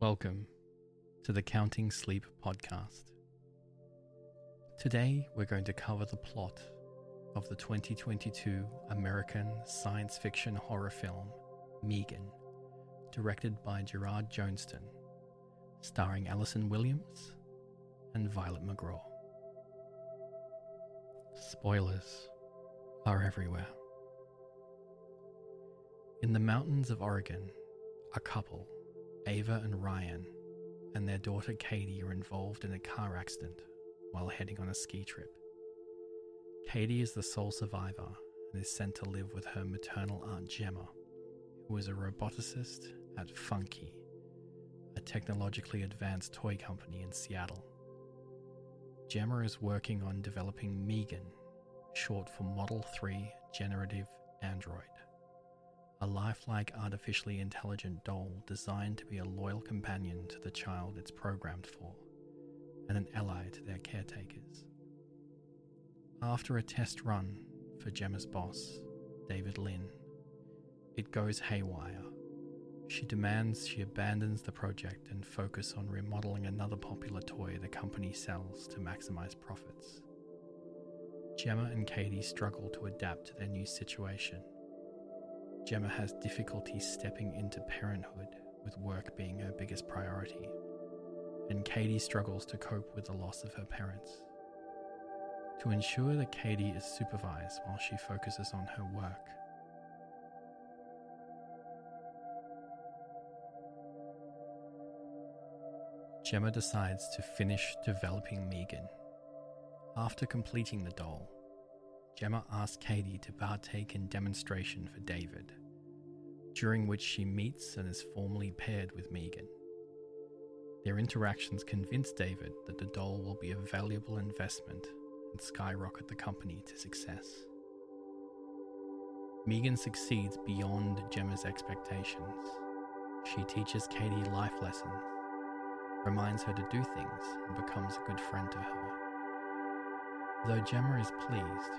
Welcome to the Counting Sleep podcast. Today we're going to cover the plot of the 2022 American science fiction horror film M3GAN, directed by Gerard Johnstone, starring Alison Williams and Violet McGraw. Spoilers are everywhere. In the mountains of Oregon, a couple, Ava and Ryan, and their daughter Katie are involved in a car accident while heading on a ski trip. Katie is the sole survivor and is sent to live with her maternal aunt Gemma, who is a roboticist at Funky, a technologically advanced toy company in Seattle. Gemma is working on developing M3GAN, short for Model 3 Generative Android, a lifelike artificially intelligent doll designed to be a loyal companion to the child it's programmed for, and an ally to their caretakers. After a test run for Gemma's boss, David Lynn, it goes haywire. She abandons the project and focuses on remodeling another popular toy the company sells to maximize profits. Gemma and Katie struggle to adapt to their new situation. Gemma has difficulty stepping into parenthood, with work being her biggest priority, and Katie struggles to cope with the loss of her parents. To ensure that Katie is supervised while she focuses on her work, Gemma decides to finish developing M3GAN. After completing the doll, Gemma asks Katie to partake in demonstration for David, during which she meets and is formally paired with M3GAN. Their interactions convince David that the doll will be a valuable investment and skyrocket the company to success. M3GAN succeeds beyond Gemma's expectations. She teaches Katie life lessons, reminds her to do things, and becomes a good friend to her. Though Gemma is pleased,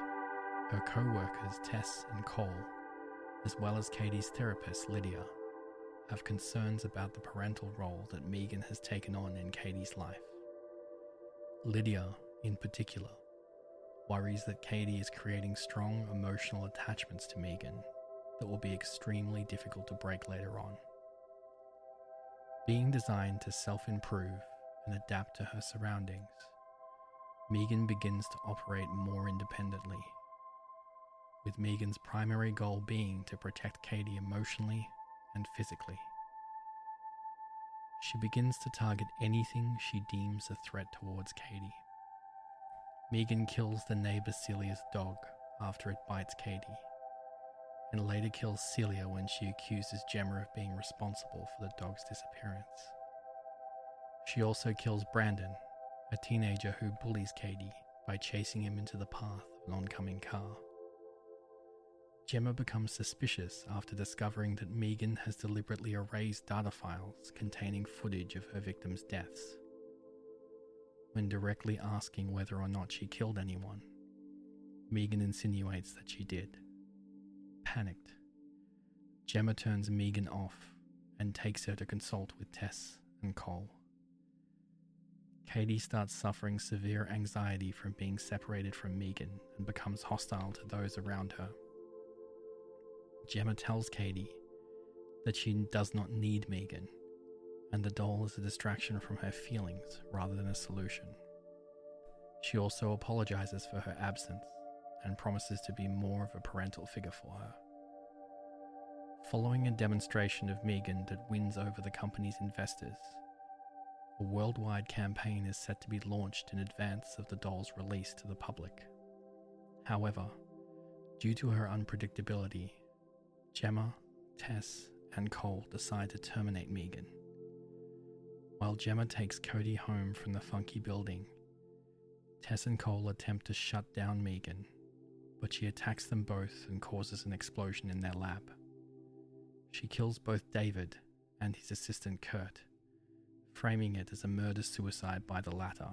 her co-workers Tess and Cole, as well as Katie's therapist Lydia, have concerns about the parental role that M3GAN has taken on in Katie's life. Lydia, in particular, worries that Katie is creating strong emotional attachments to M3GAN that will be extremely difficult to break later on. Being designed to self-improve and adapt to her surroundings, M3GAN begins to operate more independently, with M3GAN's primary goal being to protect Katie emotionally and physically. She begins to target anything she deems a threat towards Katie. M3GAN kills the neighbor Celia's dog after it bites Katie, and later kills Celia when she accuses Gemma of being responsible for the dog's disappearance. She also kills Brandon, a teenager who bullies Katie, by chasing him into the path of an oncoming car. Gemma becomes suspicious after discovering that M3GAN has deliberately erased data files containing footage of her victims' deaths. When directly asking whether or not she killed anyone, M3GAN insinuates that she did. Panicked, Gemma turns M3GAN off and takes her to consult with Tess and Cole. Katie starts suffering severe anxiety from being separated from M3GAN and becomes hostile to those around her. Gemma tells Katie that she does not need M3GAN, and the doll is a distraction from her feelings rather than a solution. She also apologizes for her absence and promises to be more of a parental figure for her. Following a demonstration of M3GAN that wins over the company's investors, a worldwide campaign is set to be launched in advance of the doll's release to the public. However, due to her unpredictability, Gemma, Tess, and Cole decide to terminate M3GAN. While Gemma takes Cody home from the Funky building, Tess and Cole attempt to shut down M3GAN, but she attacks them both and causes an explosion in their lab. She kills both David and his assistant Kurt, framing it as a murder-suicide by the latter.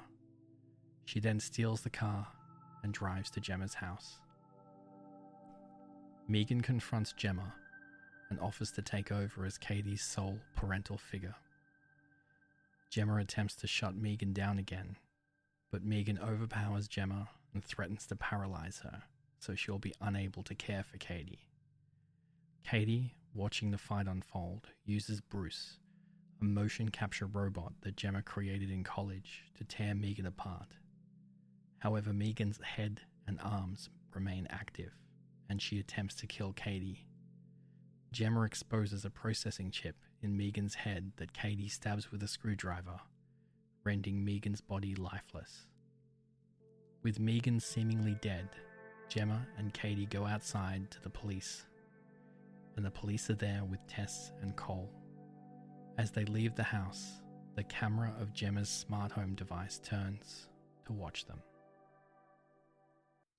She then steals the car and drives to Gemma's house. M3GAN confronts Gemma and offers to take over as Katie's sole parental figure. Gemma attempts to shut Megan down again, but Megan overpowers Gemma and threatens to paralyze her, so she'll be unable to care for Katie. Katie, watching the fight unfold, uses Bruce, a motion capture robot that Gemma created in college, to tear Megan apart. However, Megan's head and arms remain active, and she attempts to kill Katie. Gemma exposes a processing chip in Megan's head that Katie stabs with a screwdriver, rendering Megan's body lifeless. With Megan seemingly dead, Gemma and Katie go outside to the police, and the police are there with Tess and Cole. As they leave the house, the camera of Gemma's smart home device turns to watch them.